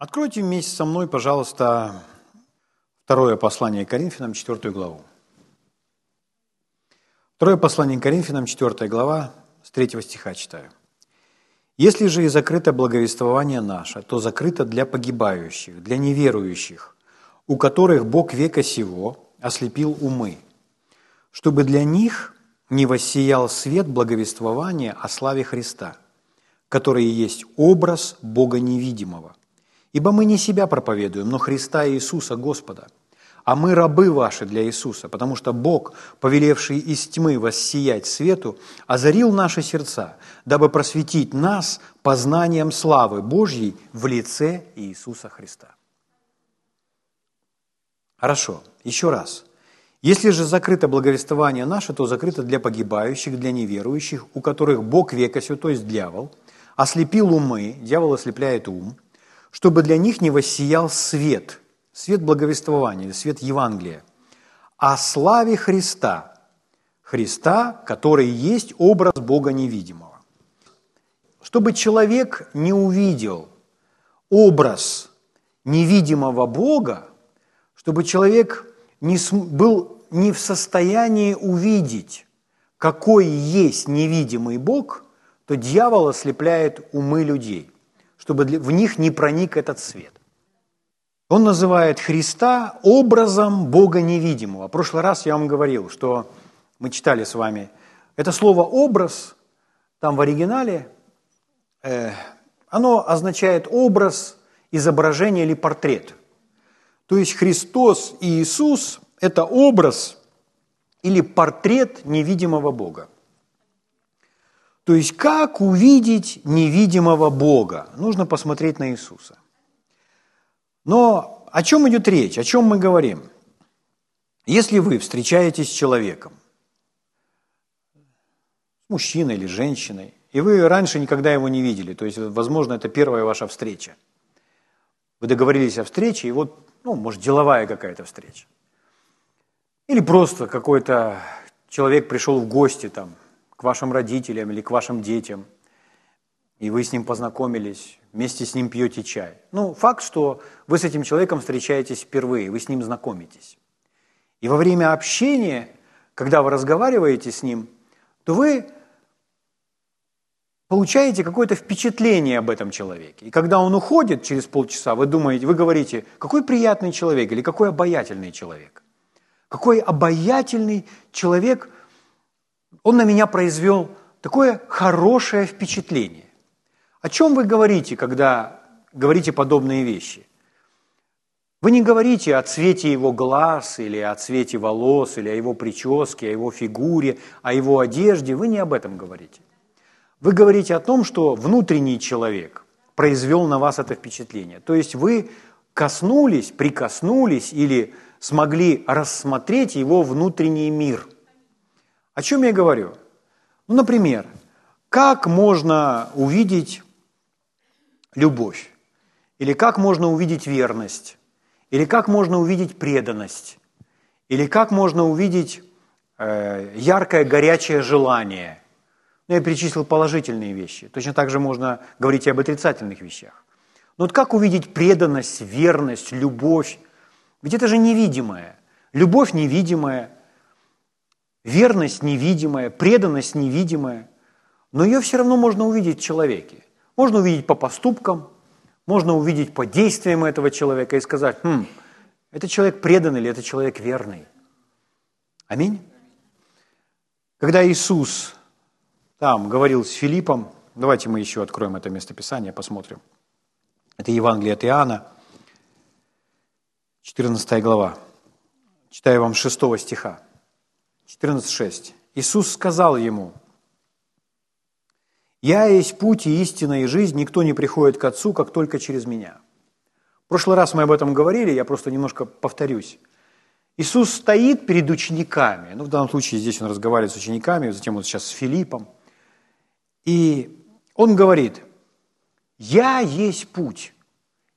Откройте вместе со мной, пожалуйста, второе послание Коринфянам, 4 главу. Второе послание Коринфянам, 4 глава, с 3 стиха читаю. «Если же и закрыто благовествование наше, то закрыто для погибающих, для неверующих, у которых Бог века сего ослепил умы, чтобы для них не воссиял свет благовествования о славе Христа, который есть образ Бога невидимого. Ибо мы не себя проповедуем, но Христа Иисуса Господа, а мы рабы ваши для Иисуса, потому что Бог, повелевший из тьмы воссиять свету, озарил наши сердца, дабы просветить нас познанием славы Божьей в лице Иисуса Христа». Хорошо, еще раз. «Если же закрыто благовествование наше, то закрыто для погибающих, для неверующих, у которых Бог века сего, то есть дьявол, ослепил умы, дьявол ослепляет ум, чтобы для них не воссиял свет, свет благовествования, свет Евангелия, о славе Христа, Христа, который есть образ Бога невидимого. Чтобы человек не увидел образ невидимого Бога, чтобы человек был не в состоянии увидеть, какой есть невидимый Бог, то дьявол ослепляет умы людей, чтобы в них не проник этот свет. Он называет Христа образом Бога невидимого. В прошлый раз я вам говорил, что мы читали с вами, это слово «образ», там в оригинале, оно означает образ, изображение или портрет. То есть Христос и Иисус – это образ или портрет невидимого Бога. То есть как увидеть невидимого Бога? Нужно посмотреть на Иисуса. Но о чем идет речь, о чем мы говорим? Если вы встречаетесь с человеком, мужчиной или женщиной, и вы раньше никогда его не видели, то есть, возможно, это первая ваша встреча. Вы договорились о встрече, и вот, может, деловая какая-то встреча. Или просто какой-то человек пришел в гости там, к вашим родителям или к вашим детям, и вы с ним познакомились, вместе с ним пьете чай. Факт, что вы с этим человеком встречаетесь впервые, вы с ним знакомитесь. И во время общения, когда вы разговариваете с ним, то вы получаете какое-то впечатление об этом человеке. И когда он уходит через полчаса, вы говорите, какой приятный человек или какой обаятельный человек. Какой обаятельный человек, он на меня произвел такое хорошее впечатление. О чем вы говорите, когда говорите подобные вещи? Вы не говорите о цвете его глаз, или о цвете волос, или о его прическе, о его фигуре, о его одежде. Вы не об этом говорите. Вы говорите о том, что внутренний человек произвел на вас это впечатление. То есть вы коснулись, прикоснулись или смогли рассмотреть его внутренний мир. О чем я говорю? Например, как можно увидеть любовь? Или как можно увидеть верность? Или как можно увидеть преданность? Или как можно увидеть яркое, горячее желание? Я перечислил положительные вещи. Точно так же можно говорить и об отрицательных вещах. Но вот как увидеть преданность, верность, любовь? Ведь это же невидимое. Любовь невидимая, верность невидимая, преданность невидимая. Но ее все равно можно увидеть в человеке. Можно увидеть по поступкам, можно увидеть по действиям этого человека и сказать, это человек преданный или это человек верный. Аминь? Когда Иисус там говорил с Филиппом, давайте мы еще откроем это местописание, посмотрим. Это Евангелие от Иоанна, 14 глава. Читаю вам 6 стиха, 14:6. «Иисус сказал ему: «Я есть путь и истина, и жизнь, никто не приходит к Отцу, как только через Меня». В прошлый раз мы об этом говорили, я просто немножко повторюсь. Иисус стоит перед учениками, в данном случае здесь Он разговаривает с учениками, затем Он сейчас с Филиппом, и Он говорит: «Я есть путь,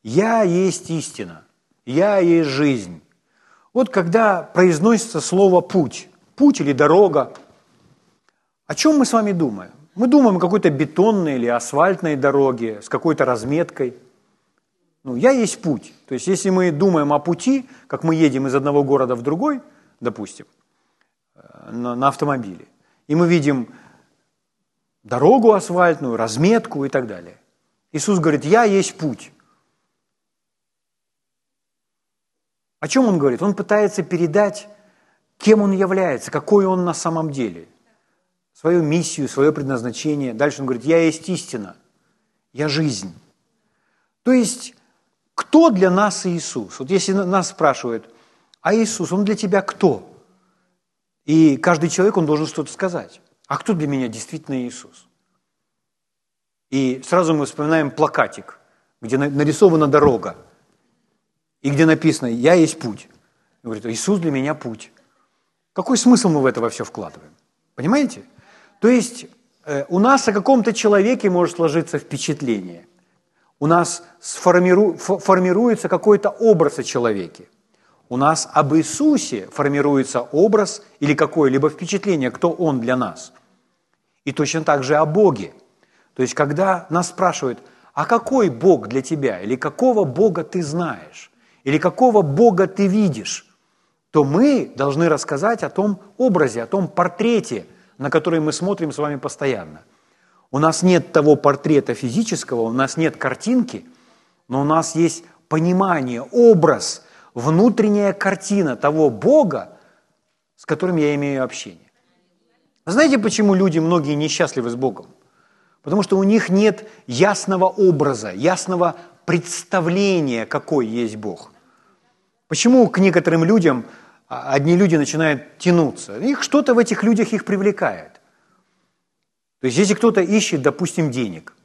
я есть истина, я есть жизнь». Вот когда произносится слово «путь» или «дорога», о чем мы с вами думаем? Мы думаем о какой-то бетонной или асфальтной дороге с какой-то разметкой. Ну, я есть путь. То есть, если мы думаем о пути, как мы едем из одного города в другой, допустим, на автомобиле, и мы видим дорогу асфальтную, разметку и так далее. Иисус говорит, я есть путь. О чем он говорит? Он пытается передать, кем он является, какой он на самом деле. Свою миссию, свое предназначение. Дальше он говорит, я есть истина, я жизнь. То есть, кто для нас Иисус? Вот если нас спрашивают, а Иисус, он для тебя кто? И каждый человек, он должен что-то сказать. А кто для меня действительно Иисус? И сразу мы вспоминаем плакатик, где нарисована дорога, и где написано «Я есть путь». Он говорит, Иисус для меня путь. Какой смысл мы в это во все вкладываем? Понимаете? То есть у нас о каком-то человеке может сложиться впечатление. У нас формируется какой-то образ о человеке. У нас об Иисусе формируется образ или какое-либо впечатление, кто Он для нас. И точно так же о Боге. То есть, когда нас спрашивают, а какой Бог для тебя, или какого Бога ты знаешь, или какого Бога ты видишь, то мы должны рассказать о том образе, о том портрете, на который мы смотрим с вами постоянно. У нас нет того портрета физического, у нас нет картинки, но у нас есть понимание, образ, внутренняя картина того Бога, с которым я имею общение. Знаете, почему люди, многие несчастливы с Богом? Потому что у них нет ясного образа, ясного представления, какой есть Бог. Почему к некоторым людям одни люди начинают тянуться? Их что-то в этих людях их привлекает. То есть, если кто-то ищет, допустим, денег,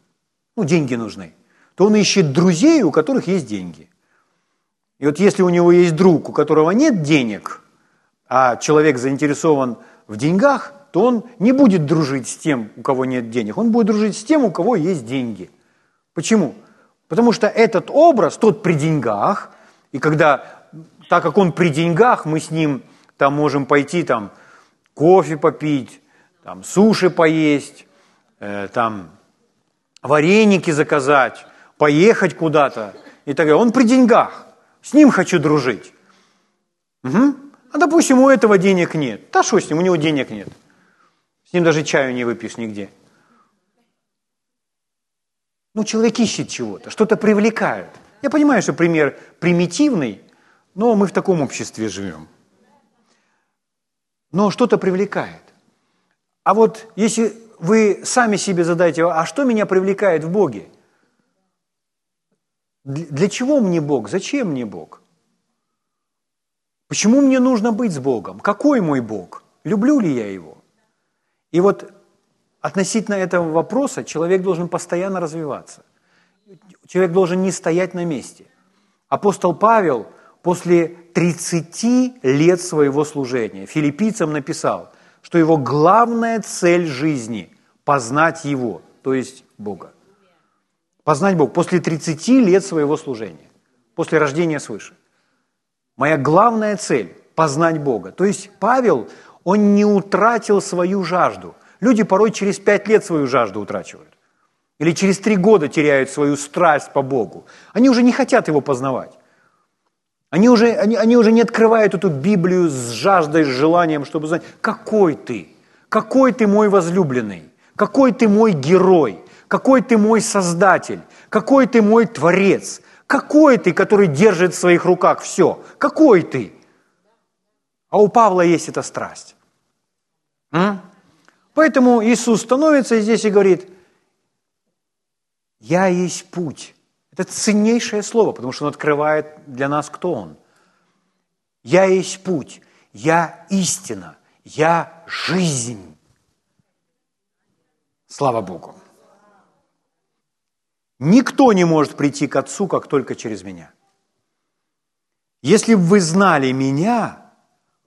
ну, деньги нужны, то он ищет друзей, у которых есть деньги. И вот если у него есть друг, у которого нет денег, а человек заинтересован в деньгах, то он не будет дружить с тем, у кого нет денег. Он будет дружить с тем, у кого есть деньги. Почему? Потому что этот образ, тот при деньгах, и когда, так как он при деньгах, мы с ним там можем пойти там, кофе попить, там, суши поесть, там, вареники заказать, поехать куда-то и так далее. Он при деньгах, с ним хочу дружить. Угу. А допустим, у этого денег нет. Да что с ним, у него денег нет. С ним даже чаю не выпьешь нигде. Ну, человек ищет чего-то, что-то привлекает. Я понимаю, что пример примитивный, но мы в таком обществе живем. Но что-то привлекает. А вот если вы сами себе задаете, а что меня привлекает в Боге? Для чего мне Бог? Зачем мне Бог? Почему мне нужно быть с Богом? Какой мой Бог? Люблю ли я Его? И вот относительно этого вопроса человек должен постоянно развиваться. Человек должен не стоять на месте. Апостол Павел после 30 лет своего служения филиппийцам написал, что его главная цель жизни – познать Его, то есть Бога. Познать Бога после 30 лет своего служения, после рождения свыше. Моя главная цель – познать Бога. То есть Павел, он не утратил свою жажду. Люди порой через 5 лет свою жажду утрачивают. Или через 3 года теряют свою страсть по Богу. Они уже не хотят Его познавать. Они уже не открывают эту Библию с жаждой, с желанием, чтобы знать, какой ты мой возлюбленный, какой ты мой герой, какой ты мой создатель, какой ты мой творец, какой ты, который держит в своих руках все, какой ты. А у Павла есть эта страсть. Поэтому Иисус становится здесь и говорит, я есть путь. Это ценнейшее слово, потому что оно открывает для нас, кто Он. Я есть путь, я истина, я жизнь. Слава Богу. Никто не может прийти к Отцу, как только через Меня. Если бы вы знали Меня,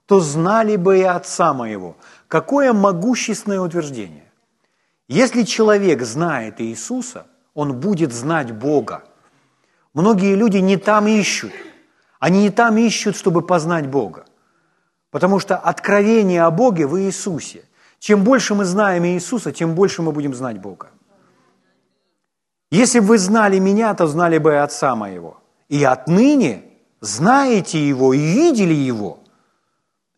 то знали бы и Отца Моего. Какое могущественное утверждение. Если человек знает Иисуса, он будет знать Бога. Многие люди не там ищут. Они не там ищут, чтобы познать Бога. Потому что откровение о Боге в Иисусе. Чем больше мы знаем Иисуса, тем больше мы будем знать Бога. Если бы вы знали Меня, то знали бы и Отца Моего. и отныне знаете Его и видели Его.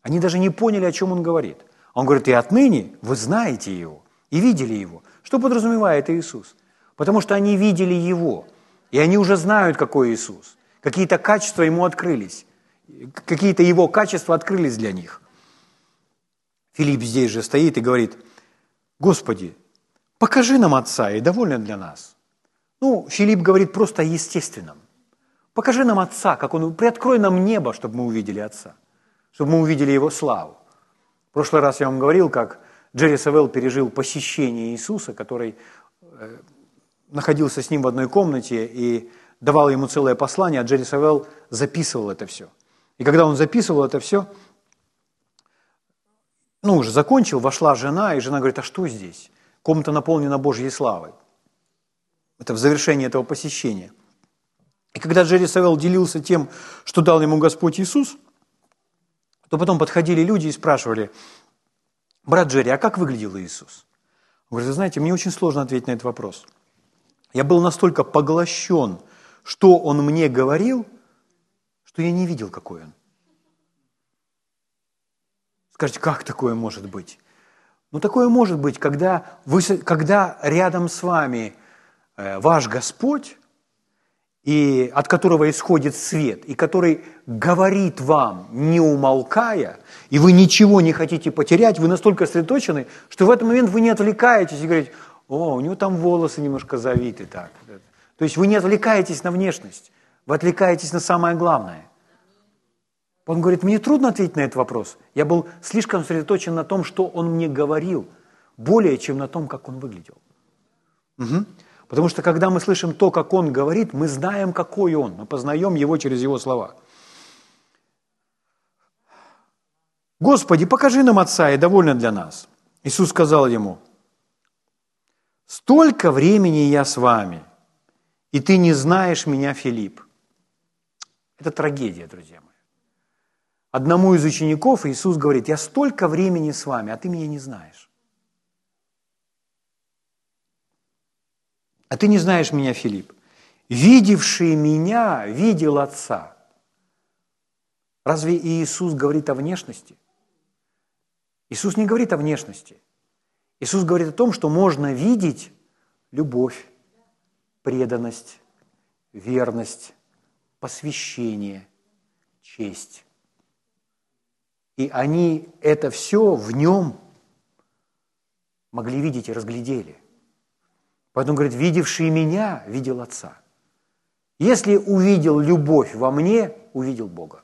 Они даже не поняли, о чем Он говорит. Он говорит, и отныне вы знаете Его и видели Его. Что подразумевает Иисус? Потому что они видели Его, и они уже знают, какой Иисус. Какие-то качества Ему открылись, какие-то Его качества открылись для них. Филипп здесь же стоит и говорит, «Господи, покажи нам Отца, и довольно для нас». Ну, Филипп говорит просто о естественном. «Покажи нам Отца, как Он, приоткрой нам небо, чтобы мы увидели Отца, чтобы мы увидели Его славу». В прошлый раз я вам говорил, как Джерри Сэвелл пережил посещение Иисуса, который находился с Ним в одной комнате и давал Ему целое послание, а Джерри Сэвелл записывал это все. И когда он записывал это все, ну, уже закончил, вошла жена, и жена говорит, а что здесь? Комната наполнена Божьей славой. Это в завершении этого посещения. И когда Джерри Сэвелл делился тем, что дал ему Господь Иисус, то потом подходили люди и спрашивали, брат Джерри, а как выглядел Иисус? Он говорит, вы знаете, мне очень сложно ответить на этот вопрос. Я был настолько поглощен, что Он мне говорил, что я не видел, какой Он. Скажите, как такое может быть? Ну, такое может быть, когда рядом с вами ваш Господь, и от которого исходит свет, и который говорит вам, не умолкая, и вы ничего не хотите потерять, вы настолько сосредоточены, что в этот момент вы не отвлекаетесь и говорите, о, у него там волосы немножко завиты так. То есть вы не отвлекаетесь на внешность, вы отвлекаетесь на самое главное. Он говорит, мне трудно ответить на этот вопрос. Я был слишком сосредоточен на том, что он мне говорил, более чем на том, как он выглядел. Угу. Потому что, когда мы слышим то, как он говорит, мы знаем, какой он. Мы познаем его через его слова. «Господи, покажи нам Отца, и довольно для нас». Иисус сказал ему, «Столько времени я с вами, и ты не знаешь меня, Филипп». Это трагедия, друзья мои. Одному из учеников Иисус говорит, «Я столько времени с вами, а ты меня не знаешь». «А ты не знаешь меня, Филипп. Видевший меня, видел Отца». Разве Иисус говорит о внешности? Иисус не говорит о внешности. Иисус говорит о том, что можно видеть любовь, преданность, верность, посвящение, честь. И они это все в нем могли видеть и разглядели. Поэтому, говорит, видевший меня, видел Отца. Если увидел любовь во мне, увидел Бога.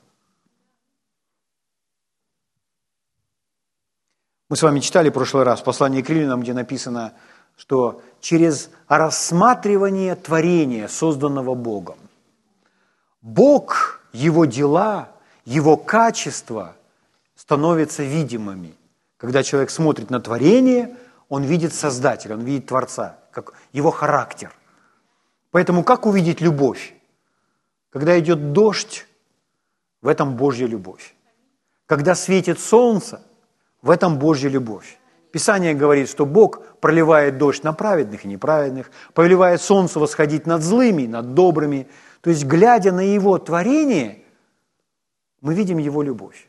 Мы с вами читали в прошлый раз послание к Римлянам, где написано, что через рассматривание творения, созданного Богом, Бог, Его дела, Его качества становятся видимыми. Когда человек смотрит на творение, он видит Создателя, он видит Творца, как его характер. Поэтому как увидеть любовь? Когда идет дождь, в этом Божья любовь. Когда светит солнце, в этом Божья любовь. Писание говорит, что Бог проливает дождь на праведных и неправедных, повелевает солнцу восходить над злыми, над добрыми. То есть, глядя на Его творение, мы видим Его любовь.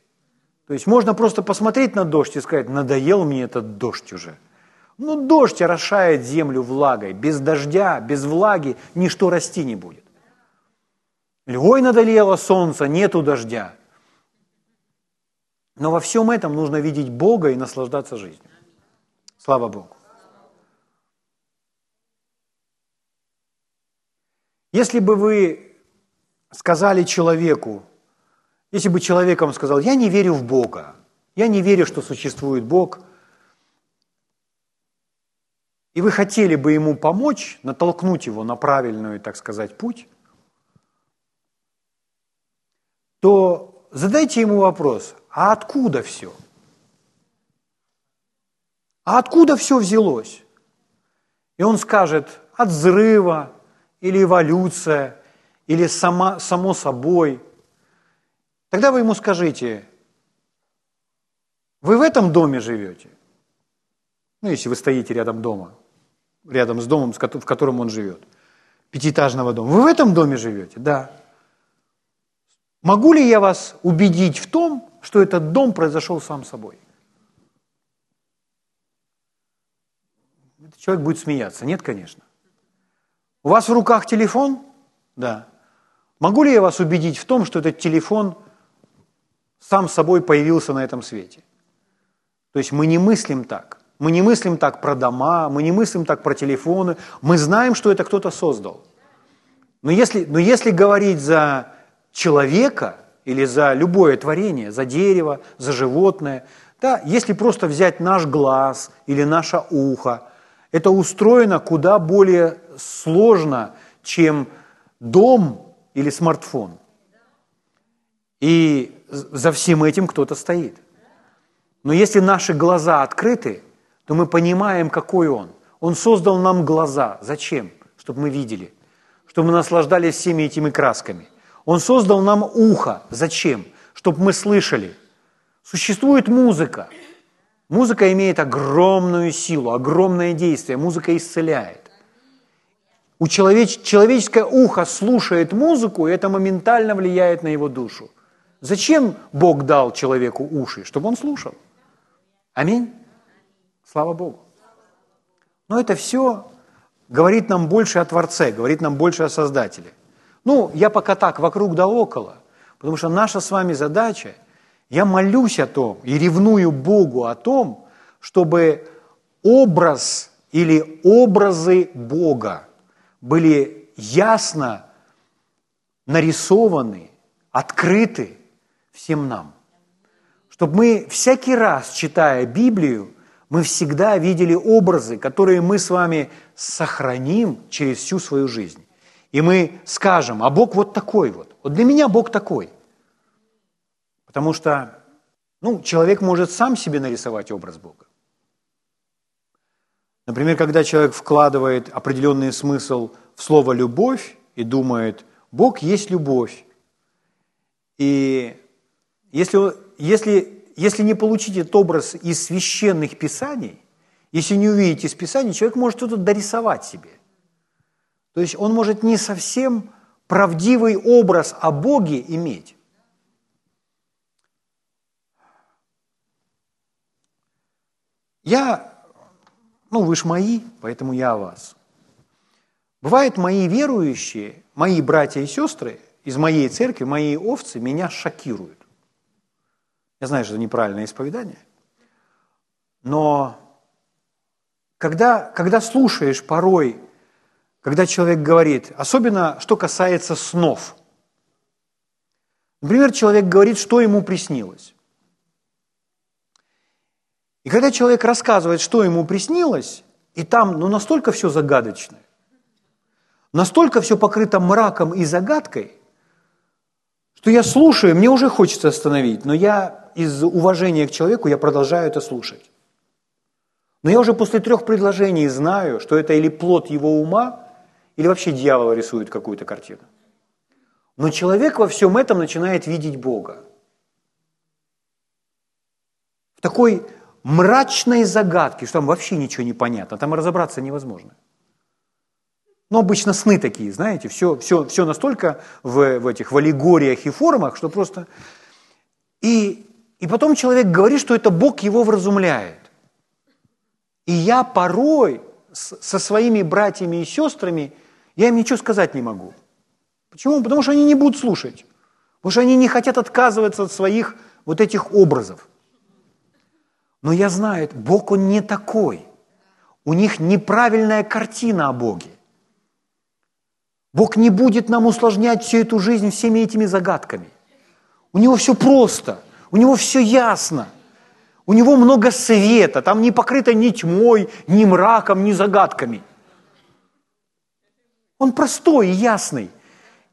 То есть, можно просто посмотреть на дождь и сказать, надоел мне этот дождь уже. Ну, дождь орошает землю влагой. Без дождя, без влаги ничто расти не будет. Ой, надоело солнце, нету дождя. Но во всем этом нужно видеть Бога и наслаждаться жизнью. Слава Богу. Если бы вы сказали человеку, если бы человек вам сказал, я не верю в Бога, я не верю, что существует Бог, и вы хотели бы ему помочь, натолкнуть его на правильную, так сказать, путь, то задайте ему вопрос, а откуда все? А откуда все взялось? И он скажет, от взрыва, или эволюция, или само собой. Тогда вы ему скажите, вы в этом доме живете? Ну, если вы стоите рядом дома, рядом с домом, в котором он живет, пятиэтажного дома. Вы в этом доме живете? Да. Могу ли я вас убедить в том, что этот дом произошел сам собой? Этот человек будет смеяться. Нет, конечно. У вас в руках телефон? Да. Могу ли я вас убедить в том, что этот телефон сам собой появился на этом свете? То есть мы не мыслим так. Мы не мыслим так про дома, мы не мыслим так про телефоны. Мы знаем, что это кто-то создал. Но если говорить за человека или за любое творение, за дерево, за животное, да, если просто взять наш глаз или наше ухо, это устроено куда более сложно, чем дом или смартфон. И за всем этим кто-то стоит. Но если наши глаза открыты, то мы понимаем, какой он. Он создал нам глаза. Зачем? Чтобы мы видели. Чтобы мы наслаждались всеми этими красками. Он создал нам ухо. Зачем? Чтобы мы слышали. Существует музыка. Музыка имеет огромную силу, огромное действие. Музыка исцеляет. У человеческое ухо слушает музыку, и это моментально влияет на его душу. Зачем Бог дал человеку уши? Чтобы он слушал. Аминь. Слава Богу. Но это все говорит нам больше о Творце, говорит нам больше о Создателе. Ну, я пока так, вокруг да около, потому что наша с вами задача, я молюсь о том и ревную Богу о том, чтобы образ или образы Бога были ясно нарисованы, открыты всем нам. Чтобы мы всякий раз, читая Библию, мы всегда видели образы, которые мы с вами сохраним через всю свою жизнь. И мы скажем, а Бог вот такой вот. Вот для меня Бог такой. Потому что, человек может сам себе нарисовать образ Бога. Например, когда человек вкладывает определенный смысл в слово «любовь» и думает, Бог есть любовь. И если не получить этот образ из священных писаний, если не увидите из писаний, человек может что-то дорисовать себе. То есть он может не совсем правдивый образ о Боге иметь. Я, вы ж мои, поэтому я о вас. Бывают мои верующие, мои братья и сестры из моей церкви, мои овцы меня шокируют. Я знаю, что это неправильное исповедание, но когда слушаешь порой, когда человек говорит, особенно что касается снов. Например, человек говорит, что ему приснилось. И когда человек рассказывает, что ему приснилось, и там настолько все загадочно, настолько все покрыто мраком и загадкой, что я слушаю, мне уже хочется остановить, но я из уважения к человеку я продолжаю это слушать. Но я уже после 3 предложений знаю, что это или плод его ума, или вообще дьявол рисует какую-то картину. Но человек во всем этом начинает видеть Бога. В такой мрачной загадке, что там вообще ничего не понятно, там разобраться невозможно. Но обычно сны такие, знаете, все настолько в этих аллегориях и формах, что просто... И потом человек говорит, что это Бог его вразумляет. И я порой со своими братьями и сестрами, я им ничего сказать не могу. Почему? Потому что они не будут слушать. Потому что они не хотят отказываться от своих вот этих образов. Но я знаю, Бог он не такой. У них неправильная картина о Боге. Бог не будет нам усложнять всю эту жизнь всеми этими загадками. У него все просто, у него все ясно, у него много света, там не покрыто ни тьмой, ни мраком, ни загадками. Он простой и ясный,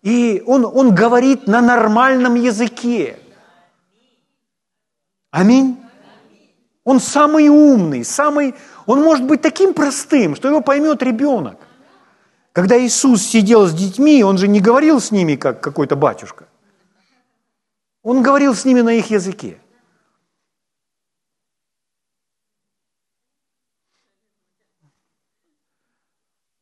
и он говорит на нормальном языке. Аминь. Он самый умный, он может быть таким простым, что его поймет ребенок. Когда Иисус сидел с детьми, он же не говорил с ними, как какой-то батюшка. Он говорил с ними на их языке.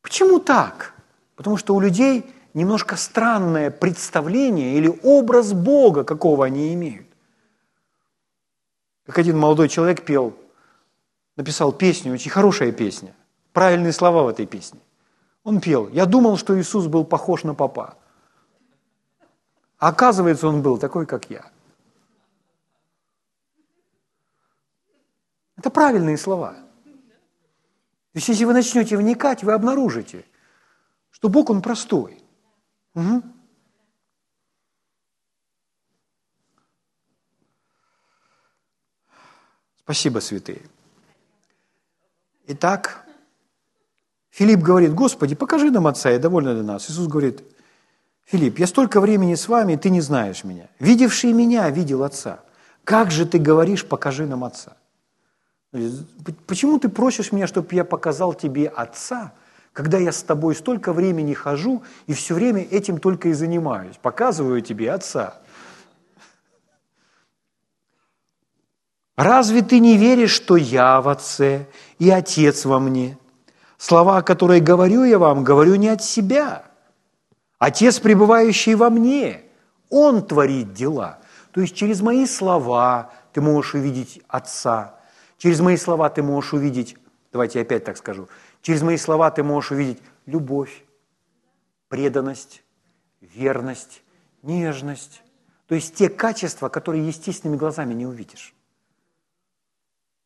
Почему так? Потому что у людей немножко странное представление или образ Бога, какого они имеют. Как один молодой человек пел, написал песню, очень хорошая песня, правильные слова в этой песне. Он пел: «Я думал, что Иисус был похож на папа, а оказывается, он был такой, как я». Это правильные слова. То есть, если вы начнете вникать, вы обнаружите, что Бог, Он простой. Угу. Спасибо, святые. Итак, Филипп говорит: «Господи, покажи нам Отца, и довольно для нас». Иисус говорит: «Филипп, я столько времени с вами, и ты не знаешь меня. Видевший меня, видел Отца. Как же ты говоришь, покажи нам Отца? Почему ты просишь меня, чтобы я показал тебе Отца, когда я с тобой столько времени хожу и все время этим только и занимаюсь? Показываю тебе Отца. Разве ты не веришь, что я в Отце и Отец во мне? Слова, которые говорю я вам, говорю не от себя. Отец, пребывающий во мне, Он творит дела». То есть через мои слова ты можешь увидеть Отца. Через мои слова ты можешь увидеть, давайте я опять так скажу, через мои слова ты можешь увидеть любовь, преданность, верность, нежность. То есть те качества, которые естественными глазами не увидишь.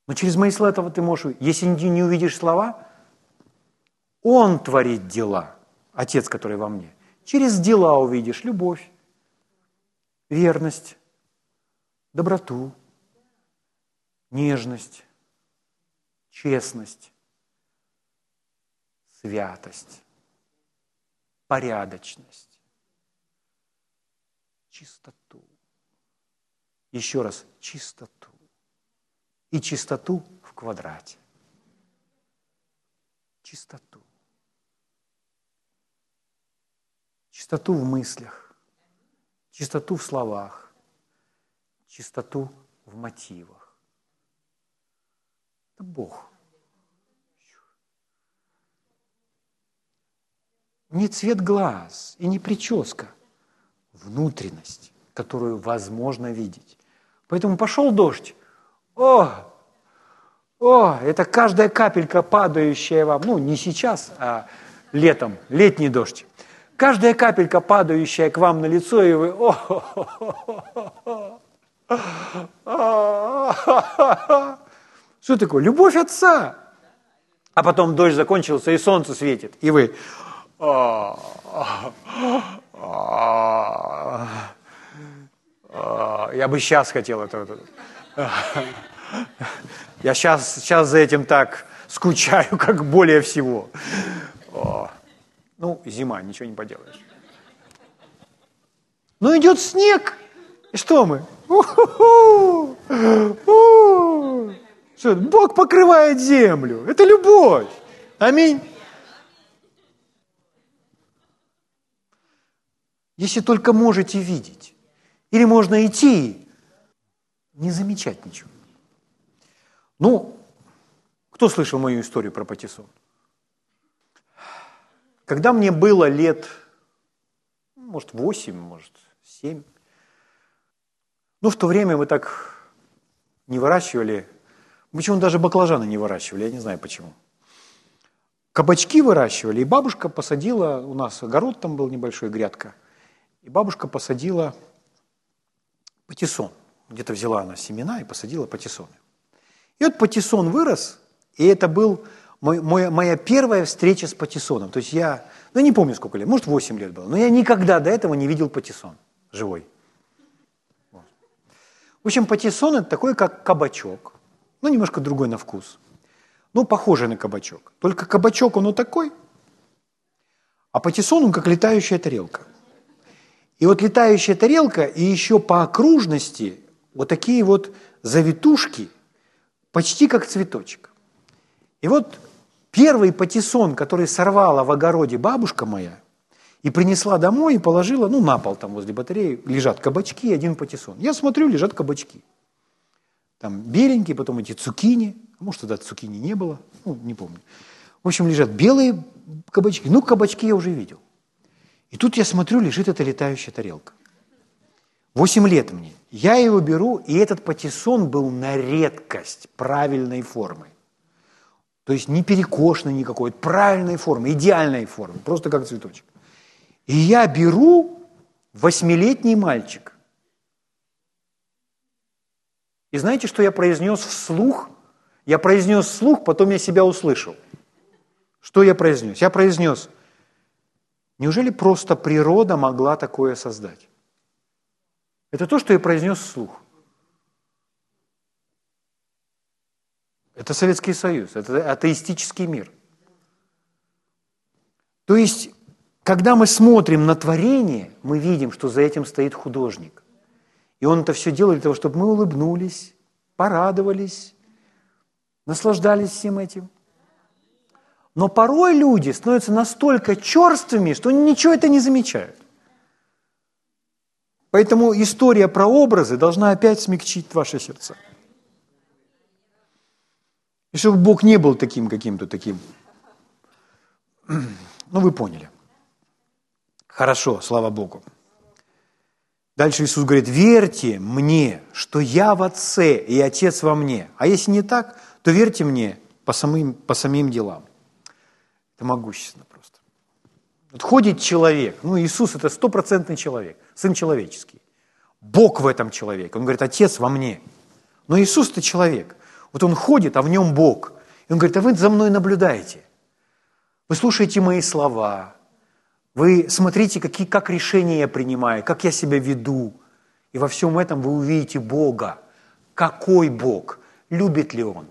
Но через мои слова ты можешь увидеть. Если ты не увидишь слова, Он творит дела, Отец, который во мне. Через дела увидишь любовь, верность, доброту, нежность, честность, святость, порядочность, чистоту. Еще раз, чистоту. И чистоту в квадрате. Чистоту. Чистоту в мыслях, чистоту в словах, чистоту в мотивах. Бог. Не цвет глаз и не прическа, внутренность, которую возможно видеть. Поэтому пошел дождь. Это каждая капелька, падающая вам, ну не сейчас, а летом, летний дождь. Каждая капелька, падающая к вам на лицо, и вы Что такое? Любовь Отца. А потом дождь закончился, и солнце светит. И вы... Я бы сейчас хотел этого. Я сейчас за этим так скучаю, как более всего. Ну, зима, ничего не поделаешь. Ну, идет снег. И что мы? Что, Бог покрывает землю. Это любовь. Аминь. Если только можете видеть. Или можно идти, не замечать ничего. Ну, кто слышал мою историю про патиссон? Когда мне было лет, может, 8, может, 7, ну, в то время мы так не выращивали. Почему даже баклажаны не выращивали, я не знаю почему. Кабачки выращивали, и бабушка посадила, у нас огород там был небольшой, грядка, и бабушка посадила патиссон. Где-то взяла она семена и посадила патиссоны. И вот патиссон вырос, и это была моя первая встреча с патиссоном. То есть я, ну не помню сколько лет, может 8 лет было, но я никогда до этого не видел патиссон живой. Вот. В общем, патиссон – это такой, как кабачок. Ну, немножко другой на вкус. Ну, похожий на кабачок. Только кабачок, он вот такой, а патиссон, он как летающая тарелка. И вот летающая тарелка, и еще по окружности вот такие вот завитушки, почти как цветочек. И вот первый патиссон, который сорвала в огороде бабушка моя, и принесла домой, и положила, ну, на пол там возле батареи, лежат кабачки, один патиссон. Я смотрю, лежат кабачки. Там беленькие, потом эти цукини. Может, тогда цукини не было, ну, не помню. В общем, лежат белые кабачки. Ну, кабачки я уже видел. И тут я смотрю, лежит эта летающая тарелка. 8 лет мне. Я его беру, и этот патиссон был на редкость правильной формы. То есть не перекошенной никакой, правильной формы, идеальной формы, просто как цветочек. И я беру 8-летний мальчик. И знаете, что я произнес вслух? Я произнес вслух, потом я себя услышал. Что я произнес? Я произнес: неужели просто природа могла такое создать? Это то, что я произнес вслух. Это Советский Союз, это атеистический мир. То есть, когда мы смотрим на творение, мы видим, что за этим стоит художник. И он это все делает для того, чтобы мы улыбнулись, порадовались, наслаждались всем этим. Но порой люди становятся настолько черствыми, что ничего это не замечают. Поэтому история про образы должна опять смягчить ваши сердца. И чтобы Бог не был таким каким-то таким. Ну, вы поняли. Хорошо, слава Богу. Дальше Иисус говорит: верьте мне, что я в Отце, и Отец во мне. А если не так, то верьте мне по самим делам. Это могущественно просто. Вот ходит человек, ну, Иисус – это 100% человек, Сын человеческий. Бог в этом человеке. Он говорит: Отец во мне. Но Иисус – это человек. Вот он ходит, а в нем Бог. И он говорит: а вы за мной наблюдаете. Вы слушаете мои слова. Вы смотрите, как решения я принимаю, как я себя веду. И во всем этом вы увидите Бога. Какой Бог? Любит ли Он?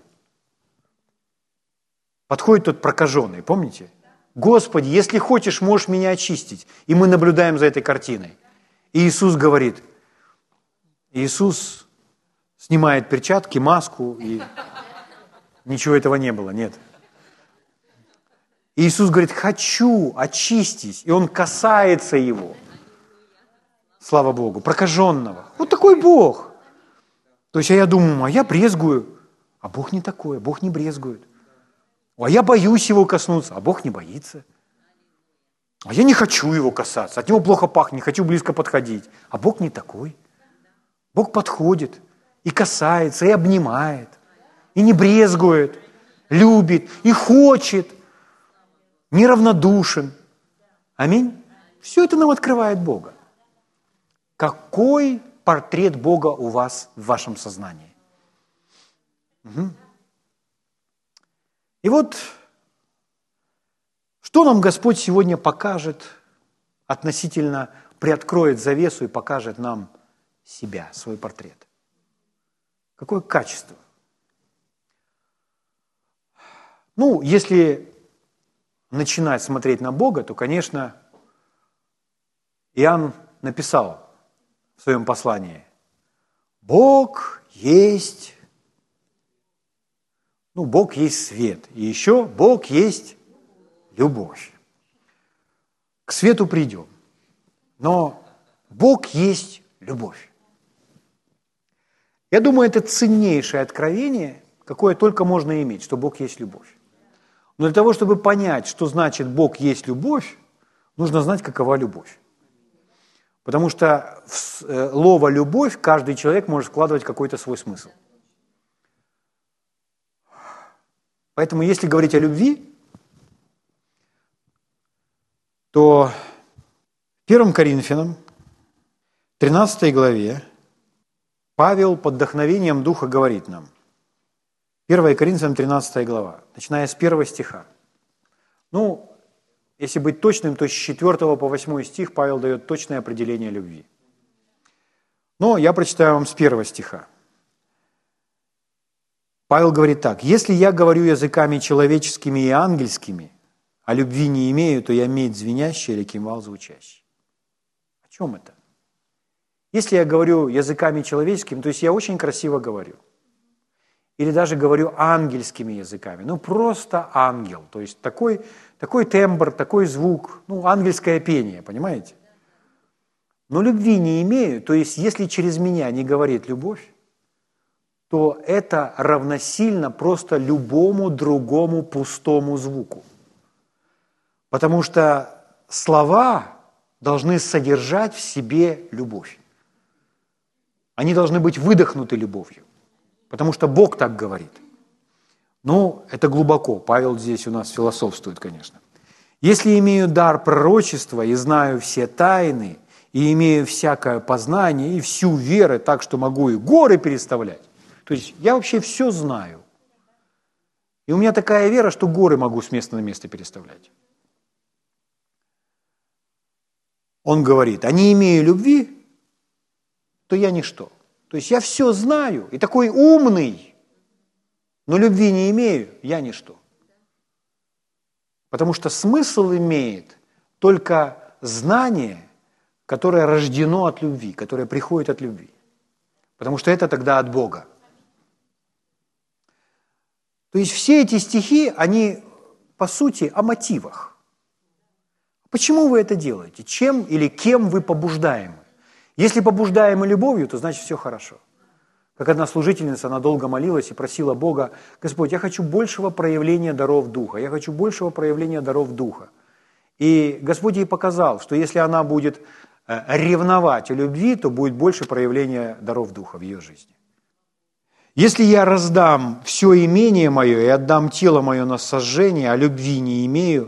Подходит тот прокаженный, помните? Господи, если хочешь, можешь меня очистить. И мы наблюдаем за этой картиной. И Иисус говорит, Иисус снимает перчатки, маску, и ничего этого не было, нет. И Иисус говорит: хочу, очистись. И он касается его. Слава Богу, прокаженного. Вот такой Бог. То есть, а я думаю, а я брезгую. А Бог не такой, Бог не брезгует. А я боюсь его коснуться, а Бог не боится. А я не хочу его касаться, от него плохо пахнет, не хочу близко подходить. А Бог не такой. Бог подходит и касается, и обнимает, и не брезгует, любит, и хочет. Неравнодушен. Аминь. Все это нам открывает Бога. Какой портрет Бога у вас в вашем сознании? Угу. И вот, что нам Господь сегодня покажет, относительно приоткроет завесу и покажет нам себя, свой портрет? Какое качество? Ну, если начинать смотреть на Бога, то, конечно, Иоанн написал в своем послании: Бог есть, ну, Бог есть свет, и еще Бог есть любовь. К свету придем, но Бог есть любовь. Я думаю, это ценнейшее откровение, какое только можно иметь, что Бог есть любовь. Но для того, чтобы понять, что значит Бог есть любовь, нужно знать, какова любовь. Потому что в слово «любовь» каждый человек может вкладывать какой-то свой смысл. Поэтому, если говорить о любви, то в 1 Коринфянам, 13 главе, Павел под вдохновением Духа говорит нам, 1 Коринфянам 13 глава, начиная с 1 стиха. Ну, если быть точным, то с 4 по 8 стих Павел дает точное определение любви. Но я прочитаю вам с 1 стиха. Павел говорит так: «Если я говорю языками человеческими и ангельскими, а любви не имею, то я медь звенящая или кимвал звучащий». О чем это? Если я говорю языками человеческими, то есть я очень красиво говорю. Или даже говорю ангельскими языками. Ну, просто ангел. То есть такой тембр, такой звук. Ну, ангельское пение, понимаете? Но любви не имею. То есть, если через меня не говорит любовь, то это равносильно просто любому другому пустому звуку. Потому что слова должны содержать в себе любовь. Они должны быть выдохнуты любовью, потому что Бог так говорит. Ну, это глубоко. Павел здесь у нас философствует, конечно. «Если имею дар пророчества и знаю все тайны, и имею всякое познание, и всю веру, так что могу и горы переставлять». То есть я вообще все знаю. И у меня такая вера, что горы могу с места на место переставлять. Он говорит, а не имея любви, то я ничто. То есть я все знаю, и такой умный, но любви не имею, я ничто. Потому что смысл имеет только знание, которое рождено от любви, которое приходит от любви. Потому что это тогда от Бога. То есть все эти стихи, они, по сути, о мотивах. Почему вы это делаете? Чем или кем вы побуждаемы? Если побуждаемы любовью, то значит все хорошо. Как одна служительница, она долго молилась и просила Бога, «Господь, я хочу большего проявления даров Духа, я хочу большего проявления даров Духа». И Господь ей показал, что если она будет ревновать о любви, то будет больше проявления даров Духа в ее жизни. «Если я раздам все имение мое и отдам тело мое на сожжение, а любви не имею,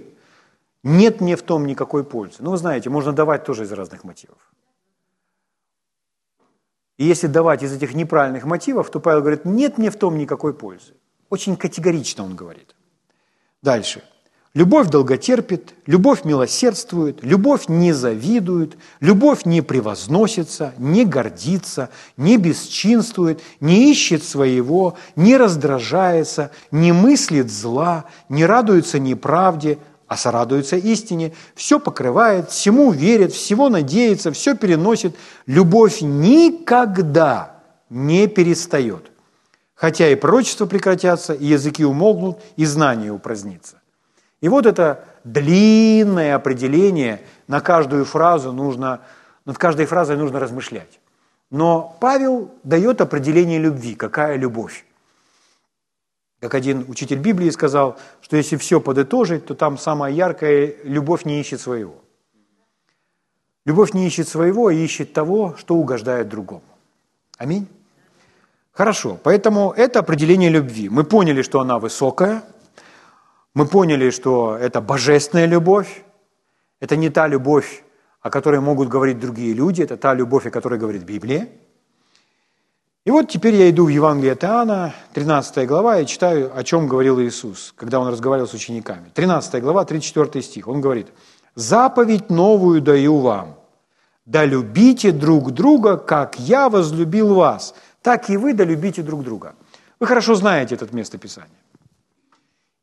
нет мне в том никакой пользы». Ну, вы знаете, можно давать тоже из разных мотивов. И если давать из этих неправильных мотивов, то Павел говорит, нет мне в том никакой пользы. Очень категорично он говорит. Дальше. «Любовь долготерпит, любовь милосердствует, любовь не завидует, любовь не превозносится, не гордится, не бесчинствует, не ищет своего, не раздражается, не мыслит зла, не радуется неправде, а сорадуется истине, все покрывает, всему верит, всего надеется, все переносит. Любовь никогда не перестает, хотя и пророчества прекратятся, и языки умолкнут, и знание упразднится». И вот это длинное определение, на каждую фразу нужно, над каждой фразой нужно размышлять. Но Павел дает определение любви, какая любовь. Как один учитель Библии сказал, что если все подытожить, то там самая яркая любовь не ищет своего. Любовь не ищет своего, а ищет того, что угождает другому. Аминь? Хорошо, поэтому это определение любви. Мы поняли, что она высокая. Мы поняли, что это божественная любовь, это не та любовь, о которой могут говорить другие люди, это та любовь, о которой говорит Библия. И вот теперь я иду в Евангелие от Иоанна, 13 глава, и читаю, о чем говорил Иисус, когда Он разговаривал с учениками. 13 глава, 34 стих, Он говорит, «Заповедь новую даю вам, да любите друг друга, как я возлюбил вас, так и вы да любите друг друга». Вы хорошо знаете это местописание.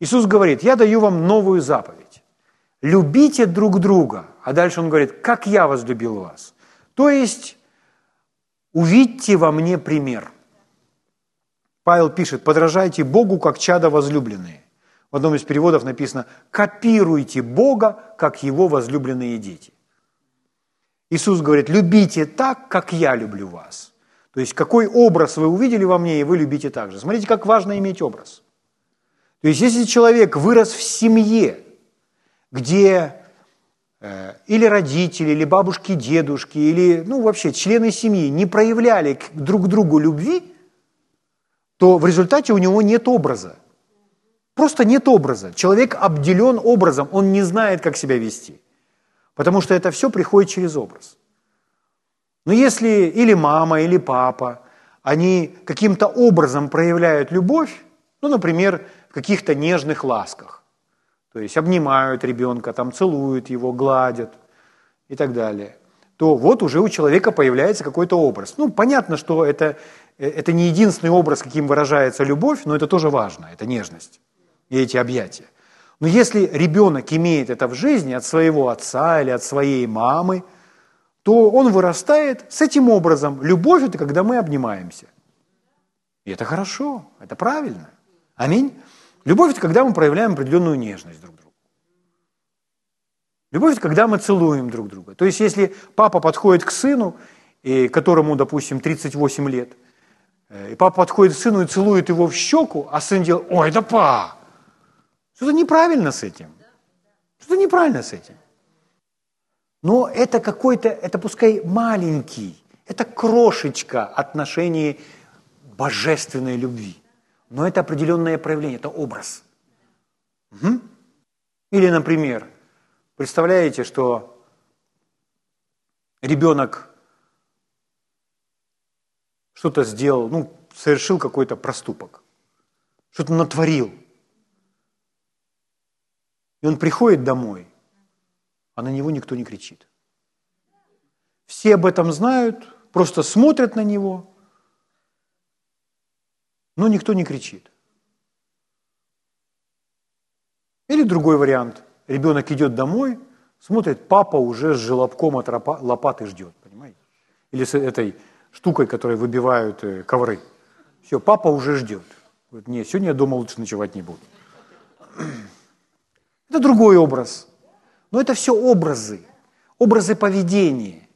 Иисус говорит, я даю вам новую заповедь. Любите друг друга. А дальше Он говорит, как я возлюбил вас. То есть, увидьте во мне пример. Павел пишет, подражайте Богу, как чадо возлюбленные. В одном из переводов написано, копируйте Бога, как Его возлюбленные дети. Иисус говорит, любите так, как я люблю вас. То есть, какой образ вы увидели во мне, и вы любите так же. Смотрите, как важно иметь образ. То есть, если человек вырос в семье, где или родители, или бабушки, дедушки, или вообще члены семьи не проявляли друг к другу любви, то в результате у него нет образа. Просто нет образа. Человек обделен образом, он не знает, как себя вести. Потому что это все приходит через образ. Но если или мама, или папа, они каким-то образом проявляют любовь, например, в каких-то нежных ласках. То есть обнимают ребенка, там целуют его, гладят и так далее. То вот уже у человека появляется какой-то образ. Понятно, что это не единственный образ, каким выражается любовь, но это тоже важно, это нежность и эти объятия. Но если ребенок имеет это в жизни от своего отца или от своей мамы, то он вырастает с этим образом. Любовь – это когда мы обнимаемся. И это хорошо, это правильно. Аминь. Любовь – это когда мы проявляем определенную нежность друг к другу. Любовь – это когда мы целуем друг друга. То есть, если папа подходит к сыну, которому, допустим, 38 лет, и папа подходит к сыну и целует его в щеку, а сын делает «Ой, да па!» Что-то неправильно с этим. Но это какой-то, это пускай маленький, это крошечка отношений божественной любви. Но это определенное проявление, это образ. Угу. Или, например, представляете, что ребенок что-то сделал, ну, совершил какой-то проступок, что-то натворил. И он приходит домой, а на него никто не кричит. Все об этом знают, просто смотрят на него, но никто не кричит. Или другой вариант. Ребенок идет домой, смотрит, папа уже с желобком от лопаты ждет, понимаете? Или с этой штукой, которой выбивают ковры. Все, папа уже ждет. Говорит, нет, сегодня я дома лучше ночевать не буду. Это другой образ. Но это все образы, образы поведения.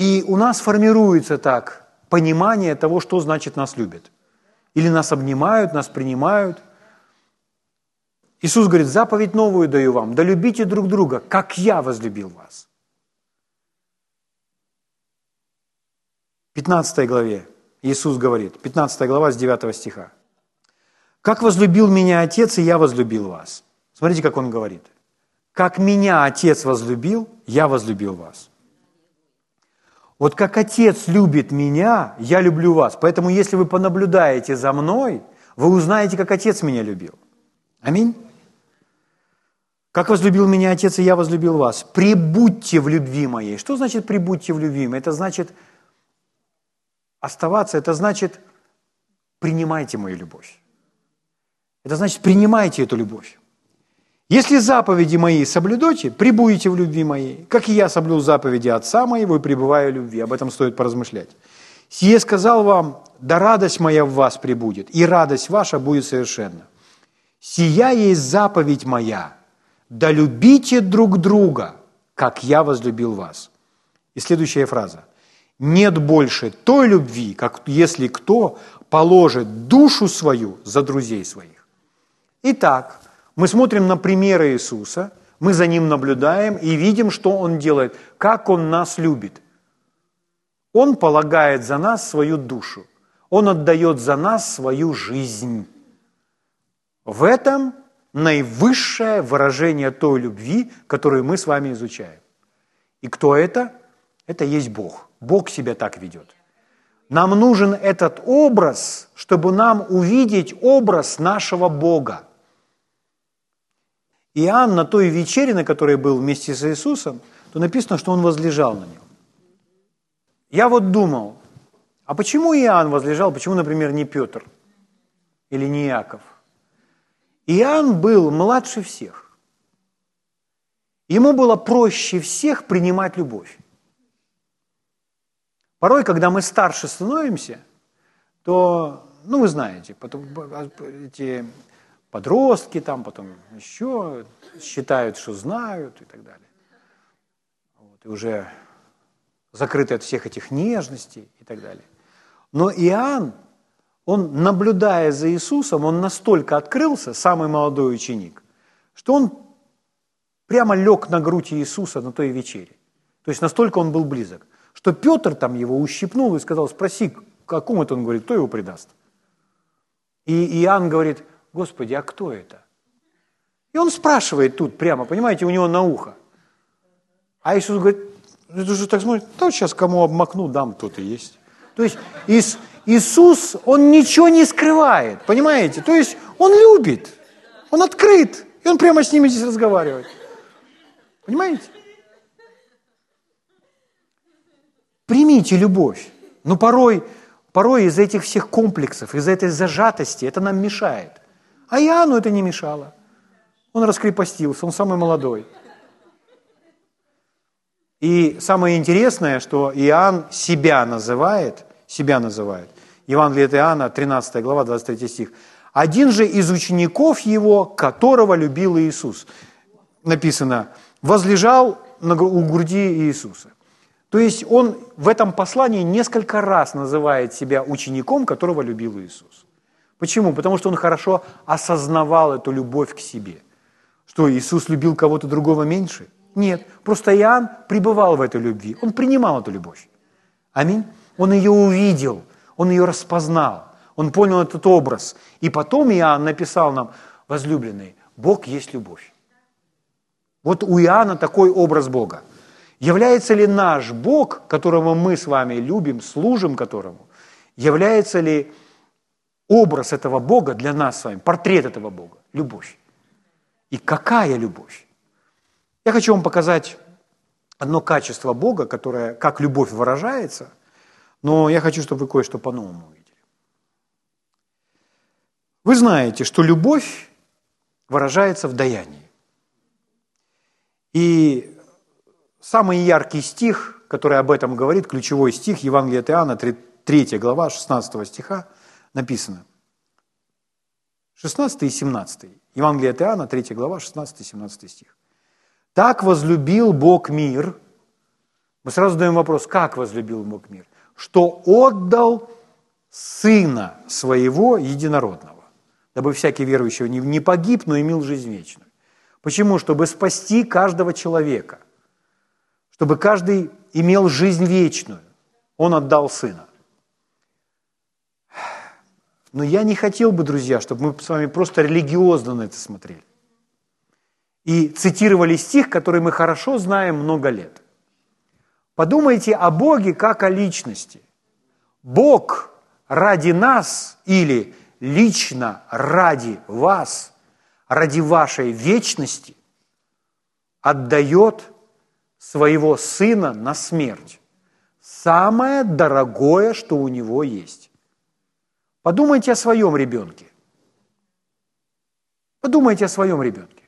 И у нас формируется так понимание того, что значит нас любят. Или нас обнимают, нас принимают. Иисус говорит, заповедь новую даю вам, да любите друг друга, как я возлюбил вас. В 15 главе Иисус говорит, 15 глава с 9 стиха. «Как возлюбил меня Отец, и я возлюбил вас». Смотрите, как он говорит. «Как меня Отец возлюбил, я возлюбил вас». Вот как Отец любит меня, я люблю вас. Поэтому, если вы понаблюдаете за мной, вы узнаете, как Отец меня любил. Аминь. «Как возлюбил меня Отец, и я возлюбил вас. Пребудьте в любви моей». Что значит «пребудьте в любви моей»? Это значит оставаться, это значит «принимайте мою любовь». Это значит «принимайте эту любовь». «Если заповеди мои соблюдете, пребудете в любви моей, как и я соблюл заповеди Отца моего и пребываю в любви». Об этом стоит поразмышлять. «Сие сказал вам, да радость моя в вас пребудет, и радость ваша будет совершенна. Сия есть заповедь моя, да любите друг друга, как я возлюбил вас». И следующая фраза. «Нет больше той любви, как если кто положит душу свою за друзей своих». Итак, мы смотрим на примеры Иисуса, мы за Ним наблюдаем и видим, что Он делает, как Он нас любит. Он полагает за нас свою душу, Он отдает за нас свою жизнь. В этом наивысшее выражение той любви, которую мы с вами изучаем. И кто это? Это есть Бог. Бог себя так ведет. Нам нужен этот образ, чтобы нам увидеть образ нашего Бога. Иоанн на той вечере, на которой был вместе с Иисусом, то написано, что он возлежал на нем. Я вот думал, а почему Иоанн возлежал, почему, например, не Петр или не Иаков? Иоанн был младше всех. Ему было проще всех принимать любовь. Порой, когда мы старше становимся, то, ну, вы знаете, потом эти подростки там, потом еще считают, что знают и так далее. Вот, и уже закрыты от всех этих нежностей и так далее. Но Иоанн, он, наблюдая за Иисусом, он настолько открылся, самый молодой ученик, что он прямо лег на грудь Иисуса на той вечере. То есть настолько он был близок, что Петр там его ущипнул и сказал, спроси, какому это он говорит, кто его предаст. И Иоанн говорит, Господи, а кто это? И он спрашивает тут прямо, понимаете, у него на ухо. А Иисус говорит, это же так смотрит, да сейчас кому обмакну, дам, тот и есть. То есть Иисус, он ничего не скрывает, понимаете? То есть он любит, он открыт, и он прямо с ними здесь разговаривает. Понимаете? Примите любовь. Но порой из-за этих всех комплексов, из-за этой зажатости это нам мешает. А Иоанну это не мешало. Он раскрепостился, он самый молодой. И самое интересное, что Иоанн себя называет. Евангелие от Иоанна, 13 глава, 23 стих. «Один же из учеников его, которого любил Иисус». Написано, возлежал у груди Иисуса. То есть он в этом послании несколько раз называет себя учеником, которого любил Иисус. Почему? Потому что он хорошо осознавал эту любовь к себе. Что, Иисус любил кого-то другого меньше? Нет, просто Иоанн пребывал в этой любви, он принимал эту любовь. Аминь. Он ее увидел, он ее распознал, он понял этот образ. И потом Иоанн написал нам: возлюбленные, Бог есть любовь. Вот у Иоанна такой образ Бога. Является ли наш Бог, которого мы с вами любим, служим которому, является ли образ этого Бога для нас с вами, портрет этого Бога, любовь? И какая любовь? Я хочу вам показать одно качество Бога, которое, как любовь выражается, но я хочу, чтобы вы кое-что по-новому увидели. Вы знаете, что любовь выражается в даянии. И самый яркий стих, который об этом говорит, ключевой стих, Евангелие от Иоанна, 3 глава, 16 стиха, написано. 16 и 17. Евангелие от Иоанна, 3 глава, 16-17 стих. «Так возлюбил Бог мир». Мы сразу задаем вопрос, как возлюбил Бог мир? «Что отдал Сына Своего Единородного, дабы всякий верующий не погиб, но имел жизнь вечную». Почему? Чтобы спасти каждого человека, чтобы каждый имел жизнь вечную. Он отдал Сына. Но я не хотел бы, друзья, чтобы мы с вами просто религиозно на это смотрели и цитировали стих, который мы хорошо знаем много лет. Подумайте о Боге как о личности. Бог ради нас или лично ради вас, ради вашей вечности отдает своего Сына на смерть. Самое дорогое, что у Него есть. Подумайте о своем ребенке. Подумайте о своем ребенке,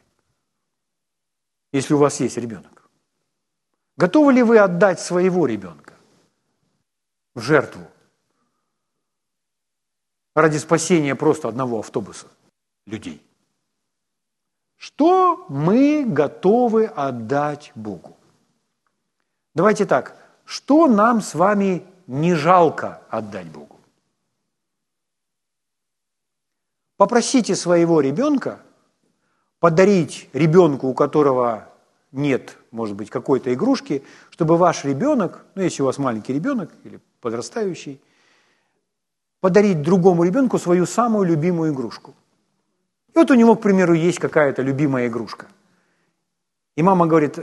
если у вас есть ребенок. Готовы ли вы отдать своего ребенка в жертву ради спасения просто одного автобуса людей? Что мы готовы отдать Богу? Давайте так, что нам с вами не жалко отдать Богу? Попросите своего ребенка подарить ребенку, у которого нет, может быть, какой-то игрушки, чтобы ваш ребенок, ну, если у вас маленький ребенок или подрастающий, подарить другому ребенку свою самую любимую игрушку. И вот у него, к примеру, есть какая-то любимая игрушка. И мама говорит: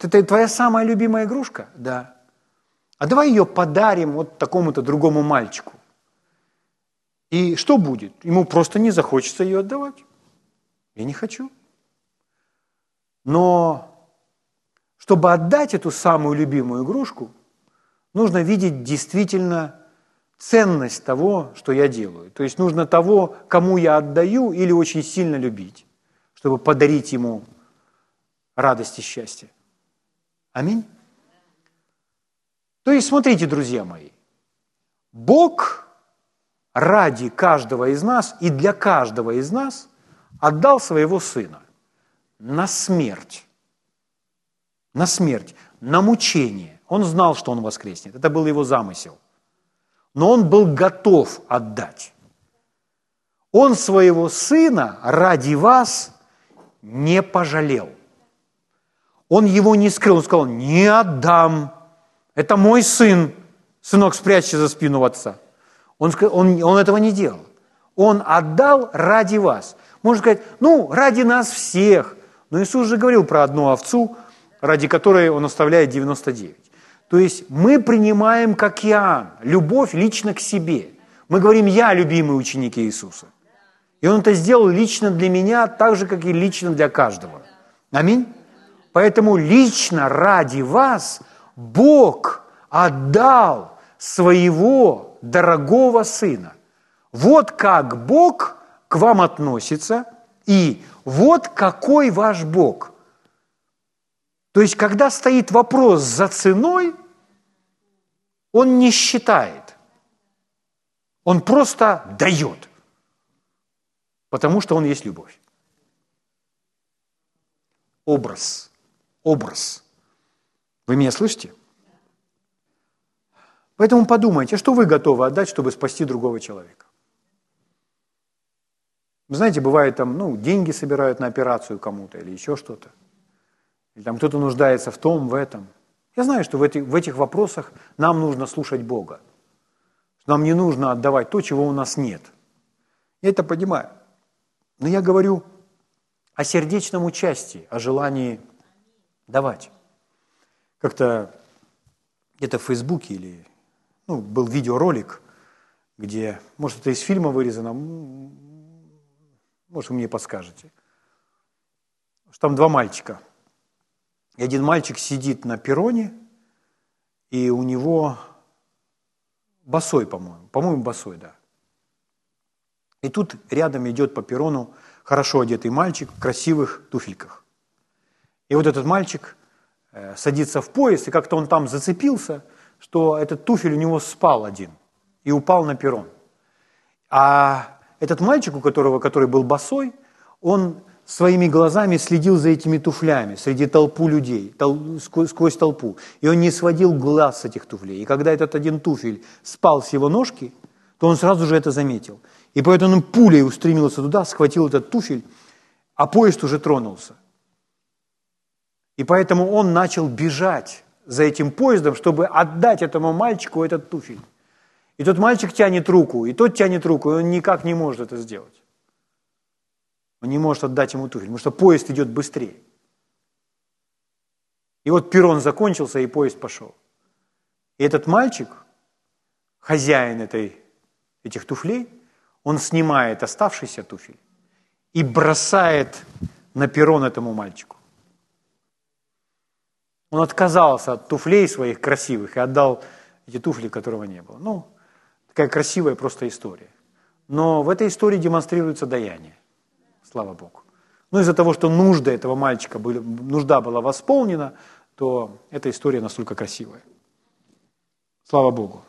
это твоя самая любимая игрушка? Да. А давай ее подарим вот такому-то другому мальчику. И что будет? Ему просто не захочется ее отдавать. Я не хочу. Но чтобы отдать эту самую любимую игрушку, нужно видеть действительно ценность того, что я делаю. То есть нужно того, кому я отдаю, или очень сильно любить, чтобы подарить ему радость и счастье. Аминь. То есть смотрите, друзья мои, Бог ради каждого из нас и для каждого из нас отдал своего Сына на смерть. На смерть, на мучение. Он знал, что Он воскреснет. Это был Его замысел. Но Он был готов отдать. Он своего Сына ради вас не пожалел. Он Его не скрыл. Он сказал: не отдам. Это мой Сын. Сынок, спрячься за спину отца. Он этого не делал. Он отдал ради вас. Можно сказать, ради нас всех. Но Иисус же говорил про одну овцу, ради которой Он оставляет 99. То есть мы принимаем, как Иоанн, любовь лично к себе. Мы говорим: я любимый ученик Иисуса. И Он это сделал лично для меня, так же, как и лично для каждого. Аминь? Поэтому лично ради вас Бог отдал своего дорогого Сына. Вот как Бог к вам относится, и вот какой ваш Бог. То есть, когда стоит вопрос за ценой, Он не считает. Он просто дает. Потому что Он есть любовь. Образ. Образ. Вы меня слышите? Поэтому подумайте, что вы готовы отдать, чтобы спасти другого человека. Знаете, бывает там, деньги собирают на операцию кому-то или еще что-то. или там кто-то нуждается в том, в этом. Я знаю, что в этих вопросах нам нужно слушать Бога. Нам не нужно отдавать то, чего у нас нет. Я это понимаю. Но я говорю о сердечном участии, о желании давать. Как-то где-то в Фейсбуке или был видеоролик, где, может, это из фильма вырезано, может, вы мне подскажете, что там два мальчика. И один мальчик сидит на перроне, и у него босой, по-моему, босой, да. И тут рядом идет по перрону хорошо одетый мальчик в красивых туфельках. И вот этот мальчик садится в поезд, и как-то он там зацепился, что этот туфель у него спал один и упал на перрон. А этот мальчик, который был босой, он своими глазами следил за этими туфлями среди толпы людей, сквозь толпу. И он не сводил глаз с этих туфлей. И когда этот один туфель спал с его ножки, то он сразу же это заметил. И поэтому он пулей устремился туда, схватил этот туфель, а поезд уже тронулся. И поэтому он начал бежать за этим поездом, чтобы отдать этому мальчику этот туфель. И тот мальчик тянет руку, и тот тянет руку, и он никак не может это сделать. Он не может отдать ему туфель, потому что поезд идет быстрее. И вот перрон закончился, и поезд пошел. И этот мальчик, хозяин этих туфлей, он снимает оставшийся туфель и бросает на перрон этому мальчику. Он отказался от туфлей своих красивых и отдал эти туфли, которого не было. Такая красивая просто история. Но в этой истории демонстрируется даяние. Слава Богу. Из-за того, что нужда этого мальчика, нужда была восполнена, то эта история настолько красивая. Слава Богу.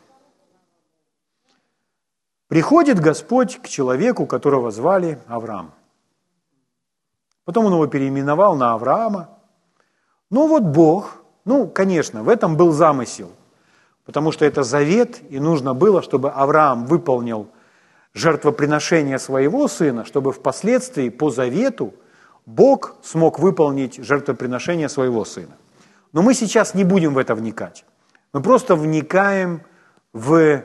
Приходит Господь к человеку, которого звали Авраам. Потом он его переименовал на Авраама. Вот Бог, конечно, в этом был замысел, потому что это завет, и нужно было, чтобы Авраам выполнил жертвоприношение своего сына, чтобы впоследствии по завету Бог смог выполнить жертвоприношение своего сына. Но мы сейчас не будем в это вникать. Мы просто вникаем в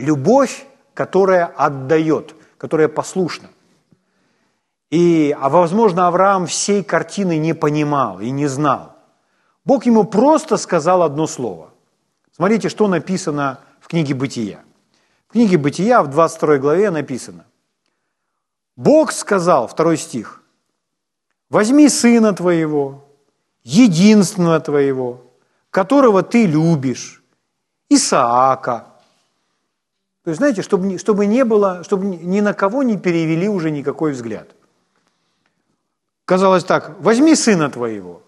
любовь, которая отдает, которая послушна. Возможно, Авраам всей картины не понимал и не знал. Бог ему просто сказал одно слово. Смотрите, что написано в книге Бытия. В книге Бытия в 22 главе написано. Бог сказал, 2 стих, «Возьми сына твоего, единственного твоего, которого ты любишь, Исаака». То есть, знаете, чтобы ни на кого не перевели уже никакой взгляд. Казалось так, возьми сына твоего.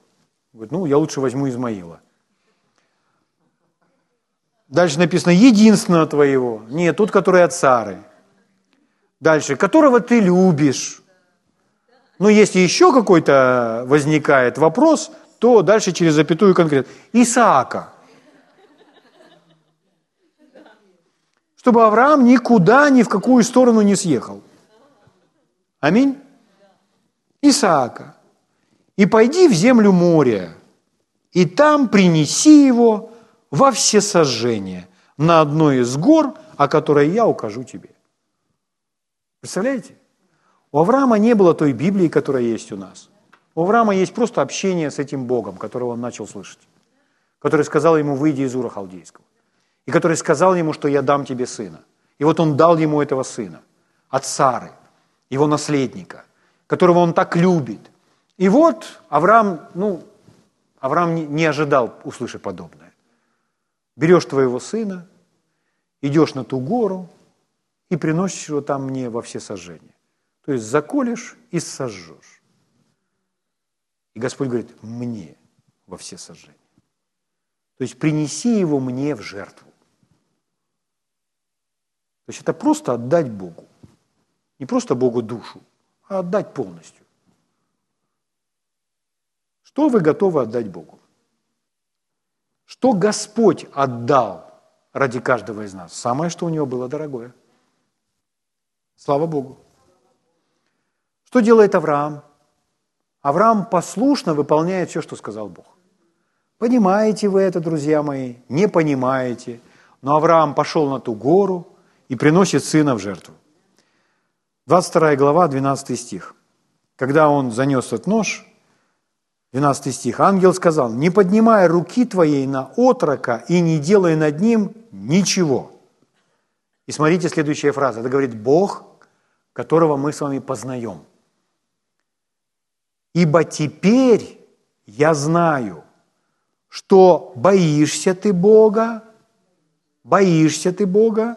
Говорит, я лучше возьму Измаила. Дальше написано, единственного твоего. Нет, тот, который от Сары. Дальше, которого ты любишь. Если еще какой-то возникает вопрос, то дальше через запятую конкретно. Исаака. Чтобы Авраам никуда, ни в какую сторону не съехал. Аминь. Исаака. И пойди в землю моря, и там принеси его во всесожжение на одной из гор, о которой я укажу тебе. Представляете? У Авраама не было той Библии, которая есть у нас. У Авраама есть просто общение с этим Богом, которого он начал слышать, который сказал ему, выйди из Ура Халдейского, и который сказал ему, что я дам тебе сына. И вот он дал ему этого сына от Сары, его наследника, которого он так любит. И вот Авраам не ожидал услышать подобное. Берешь твоего сына, идешь на ту гору и приносишь его там мне во всесожжение. То есть заколешь и сожжешь. И Господь говорит, мне во всесожжение. То есть принеси его мне в жертву. То есть это просто отдать Богу. Не просто Богу душу, а отдать полностью. Что вы готовы отдать Богу? Что Господь отдал ради каждого из нас? Самое, что у Него было дорогое. Слава Богу. Что делает Авраам? Авраам послушно выполняет все, что сказал Бог. Понимаете вы это, друзья мои? Не понимаете. Но Авраам пошел на ту гору и приносит сына в жертву. 22 глава, 12 стих. Когда он занес этот нож, 12 стих, ангел сказал: «Не поднимай руки твоей на отрока и не делай над ним ничего». И смотрите, следующая фраза. Это говорит Бог, которого мы с вами познаем. «Ибо теперь я знаю, что боишься ты Бога,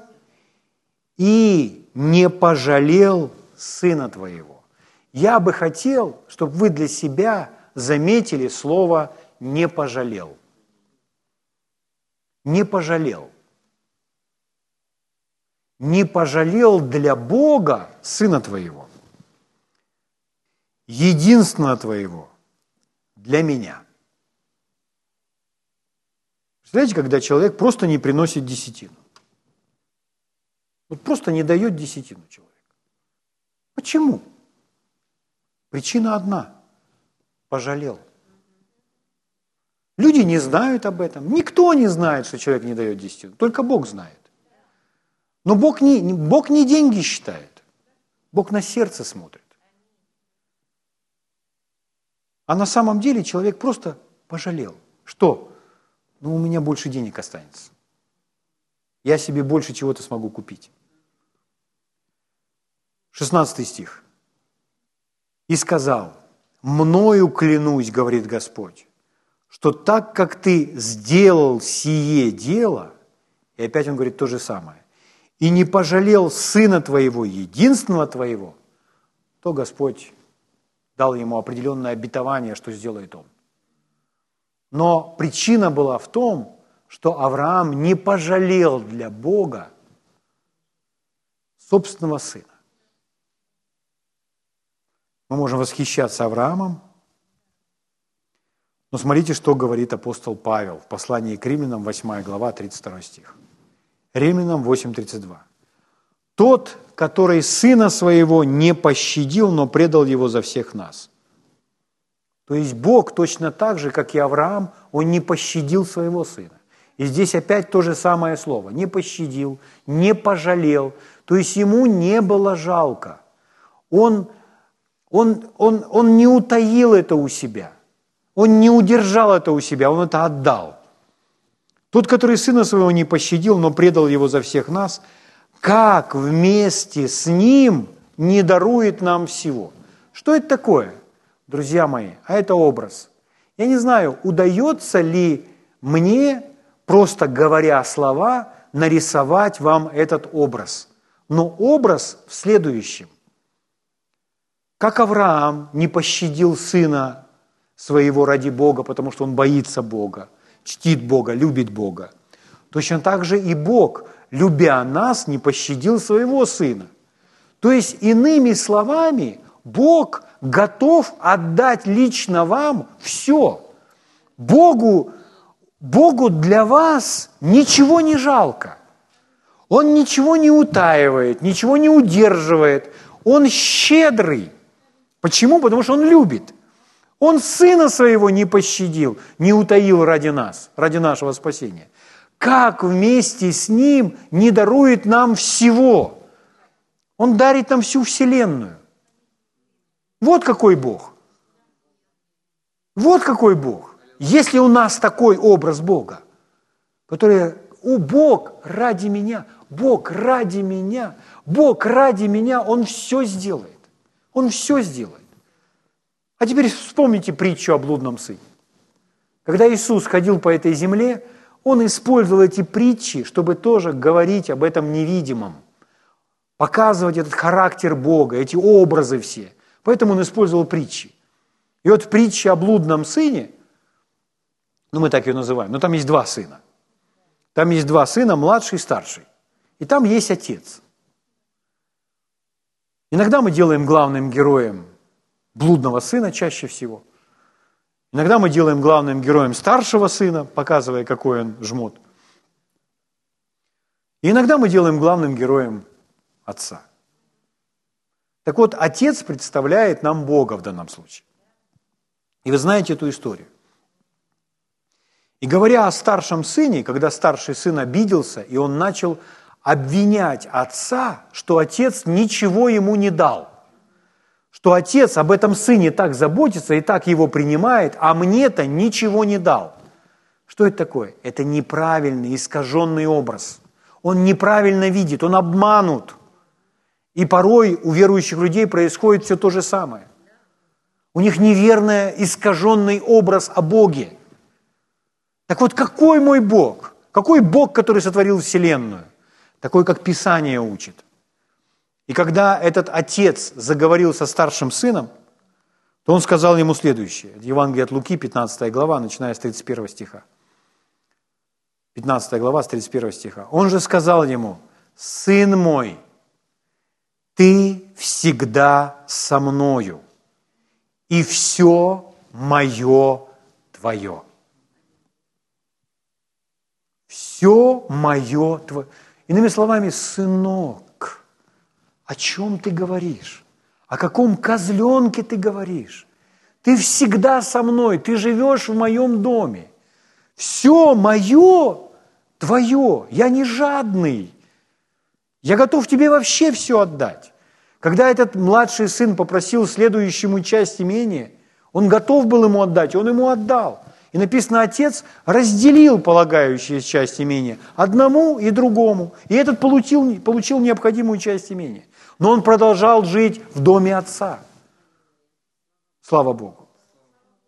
и не пожалел сына твоего». Я бы хотел, чтобы вы для себя заметили слово «не пожалел». «Не пожалел». «Не пожалел для Бога сына твоего, единственного твоего для меня». Представляете, когда человек просто не приносит десятину? Вот просто не дает десятину человек. Почему? Причина одна – пожалел. Люди не знают об этом. Никто не знает, что человек не дает десятину. Только Бог знает. Но Бог не деньги считает. Бог на сердце смотрит. А на самом деле человек просто пожалел. Что? Ну, у меня больше денег останется. Я себе больше чего-то смогу купить. 16 стих. «И сказал: мною клянусь, говорит Господь, что так, как ты сделал сие дело», и опять он говорит то же самое, «и не пожалел сына твоего, единственного твоего», то Господь дал ему определенное обетование, что сделает он. Но причина была в том, что Авраам не пожалел для Бога собственного сына. Мы можем восхищаться Авраамом, но смотрите, что говорит апостол Павел в послании к Римлянам, 8 глава, 32 стих. Римлянам 8:32. «Тот, который сына своего не пощадил, но предал его за всех нас». То есть Бог точно так же, как и Авраам, он не пощадил своего сына. И здесь опять то же самое слово. Не пощадил, не пожалел. То есть ему не было жалко. Он не утаил это у себя. Он не удержал это у себя, он это отдал. «Тот, который сына своего не пощадил, но предал его за всех нас, как вместе с ним не дарует нам всего». Что это такое, друзья мои? А это образ. Я не знаю, удается ли мне, просто говоря слова, нарисовать вам этот образ. Но образ в следующем. Как Авраам не пощадил сына своего ради Бога, потому что он боится Бога, чтит Бога, любит Бога. Точно так же и Бог, любя нас, не пощадил своего Сына. То есть, иными словами, Бог готов отдать лично вам все. Богу для вас ничего не жалко. Он ничего не утаивает, ничего не удерживает. Он щедрый. Почему? Потому что Он любит. Он Сына Своего не пощадил, не утаил ради нас, ради нашего спасения. Как вместе с Ним не дарует нам всего? Он дарит нам всю Вселенную. Вот какой Бог. Вот какой Бог. Если у нас такой образ Бога, который Бог ради меня, Он все сделает. Он все сделает. А теперь вспомните притчу о блудном сыне. Когда Иисус ходил по этой земле, Он использовал эти притчи, чтобы тоже говорить об этом невидимом, показывать этот характер Бога, эти образы все. Поэтому Он использовал притчи. И вот притча о блудном сыне, ну мы так ее называем, но там есть два сына. Там есть два сына, младший и старший. И там есть отец. Иногда мы делаем главным героем блудного сына чаще всего. Иногда мы делаем главным героем старшего сына, показывая, какой он жмот. И иногда мы делаем главным героем отца. Так вот, отец представляет нам Бога в данном случае. И вы знаете эту историю. И говоря о старшем сыне, когда старший сын обиделся, и он начал обвинять отца, что отец ничего ему не дал, что отец об этом сыне так заботится и так его принимает, а мне-то ничего не дал. Что это такое? Это неправильный, искаженный образ. Он неправильно видит, он обманут. И порой у верующих людей происходит все то же самое. У них неверный, искаженный образ о Боге. Так вот, какой мой Бог? Какой Бог, который сотворил Вселенную? Такой, как Писание учит. И когда этот отец заговорил со старшим сыном, то он сказал ему следующее. Евангелие от Луки, 15 глава, начиная с 31 стиха. 15 глава, с 31 стиха. Он же сказал ему: «Сын мой, ты всегда со мною, и все мое твое». Все мое твое. Иными словами, сынок, о чем ты говоришь? О каком козленке ты говоришь? Ты всегда со мной, ты живешь в моем доме. Все мое твое. Я не жадный. Я готов тебе вообще все отдать. Когда этот младший сын попросил следующему часть имения, он готов был ему отдать, он ему отдал. И написано, отец разделил полагающуюся часть имения одному и другому. И этот получил необходимую часть имения. Но он продолжал жить в доме отца. Слава Богу.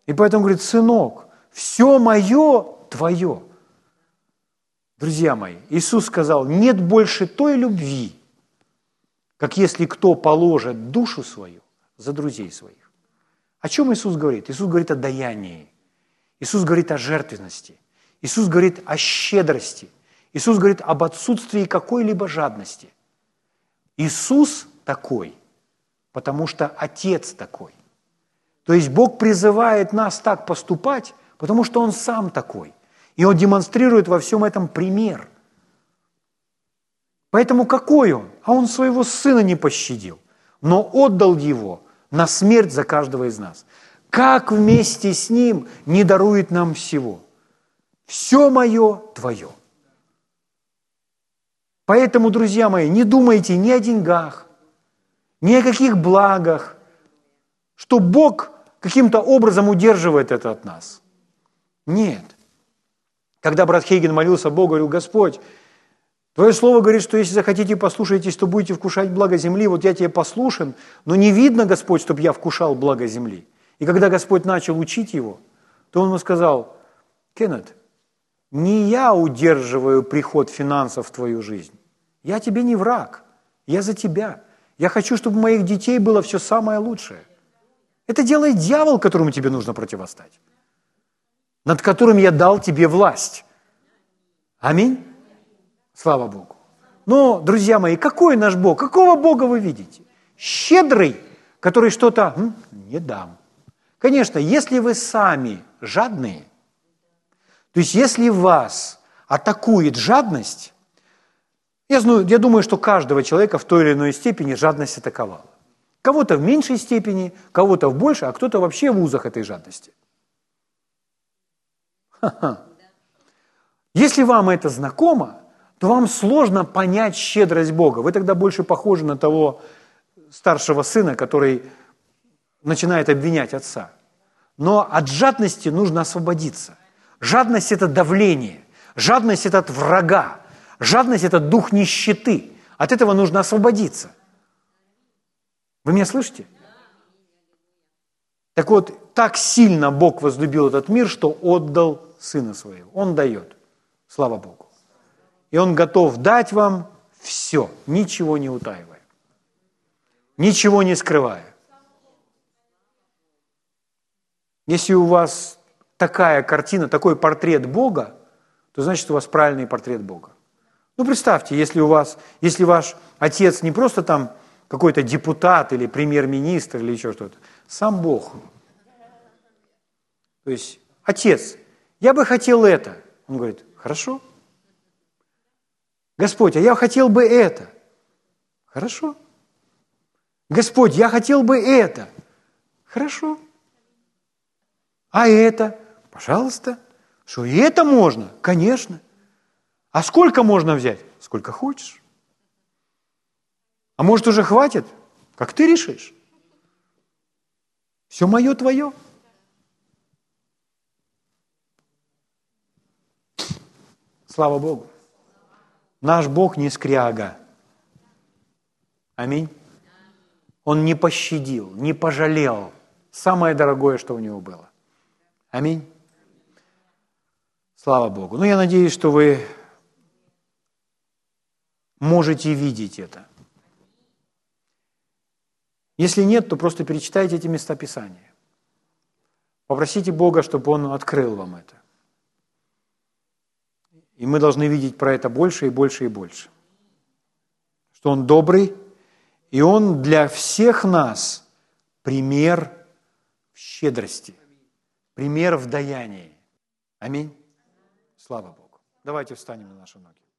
И поэтому говорит: «Сынок, все мое твое». Друзья мои, Иисус сказал: «Нет больше той любви, как если кто положит душу свою за друзей своих». О чем Иисус говорит? Иисус говорит о даянии. Иисус говорит о жертвенности, Иисус говорит о щедрости, Иисус говорит об отсутствии какой-либо жадности. Иисус такой, потому что Отец такой. То есть Бог призывает нас так поступать, потому что Он сам такой. И Он демонстрирует во всем этом пример. Поэтому какой Он? А Он своего Сына не пощадил, но отдал Его на смерть за каждого из нас. Как вместе с Ним не дарует нам всего? Все мое твое. Поэтому, друзья мои, не думайте ни о деньгах, ни о каких благах, что Бог каким-то образом удерживает это от нас. Нет. Когда брат Хейген молился Богу, говорил: «Господь, Твое слово говорит, что если захотите, послушаетесь, то будете вкушать благо земли. Вот я Тебе послушен, но не видно, Господь, чтобы я вкушал благо земли». И когда Господь начал учить его, то он ему сказал: «Кеннет, не я удерживаю приход финансов в твою жизнь. Я тебе не враг, я за тебя. Я хочу, чтобы у моих детей было все самое лучшее». Это делает дьявол, которому тебе нужно противостать, над которым я дал тебе власть. Аминь? Слава Богу. Но, друзья мои, какой наш Бог? Какого Бога вы видите? Щедрый, который что-то не дам. Конечно, если вы сами жадные, то есть если вас атакует жадность, я думаю, что каждого человека в той или иной степени жадность атаковала. Кого-то в меньшей степени, кого-то в большей, а кто-то вообще в узах этой жадности. Ха-ха. Если вам это знакомо, то вам сложно понять щедрость Бога. Вы тогда больше похожи на того старшего сына, который начинает обвинять отца. Но от жадности нужно освободиться. Жадность – это давление. Жадность – это от врага. Жадность – это дух нищеты. От этого нужно освободиться. Вы меня слышите? Так вот, так сильно Бог возлюбил этот мир, что отдал Сына Своего. Он дает. Слава Богу. И Он готов дать вам все, ничего не утаивая, ничего не скрывая. Если у вас такая картина, такой портрет Бога, то значит, у вас правильный портрет Бога. Ну, представьте, если ваш отец не просто там какой-то депутат или премьер-министр или еще что-то, сам Бог. То есть, отец, я бы хотел это. Он говорит: хорошо. Господь, а я хотел бы это. Хорошо. Господь, я хотел бы это. Хорошо. А это? Пожалуйста. Что, и это можно? Конечно. А сколько можно взять? Сколько хочешь. А может, уже хватит? Как ты решишь? Все мое, твое. Слава Богу. Наш Бог не скряга. Аминь. Он не пощадил, не пожалел. Самое дорогое, что у него было. Аминь. Слава Богу. Ну, я надеюсь, что вы можете видеть это. Если нет, то просто перечитайте эти места Писания. Попросите Бога, чтобы Он открыл вам это. И мы должны видеть про это больше и больше и больше. Что Он добрый, и Он для всех нас пример в щедрости, пример в даянии. Аминь. Слава Богу. Давайте встанем на наши ноги.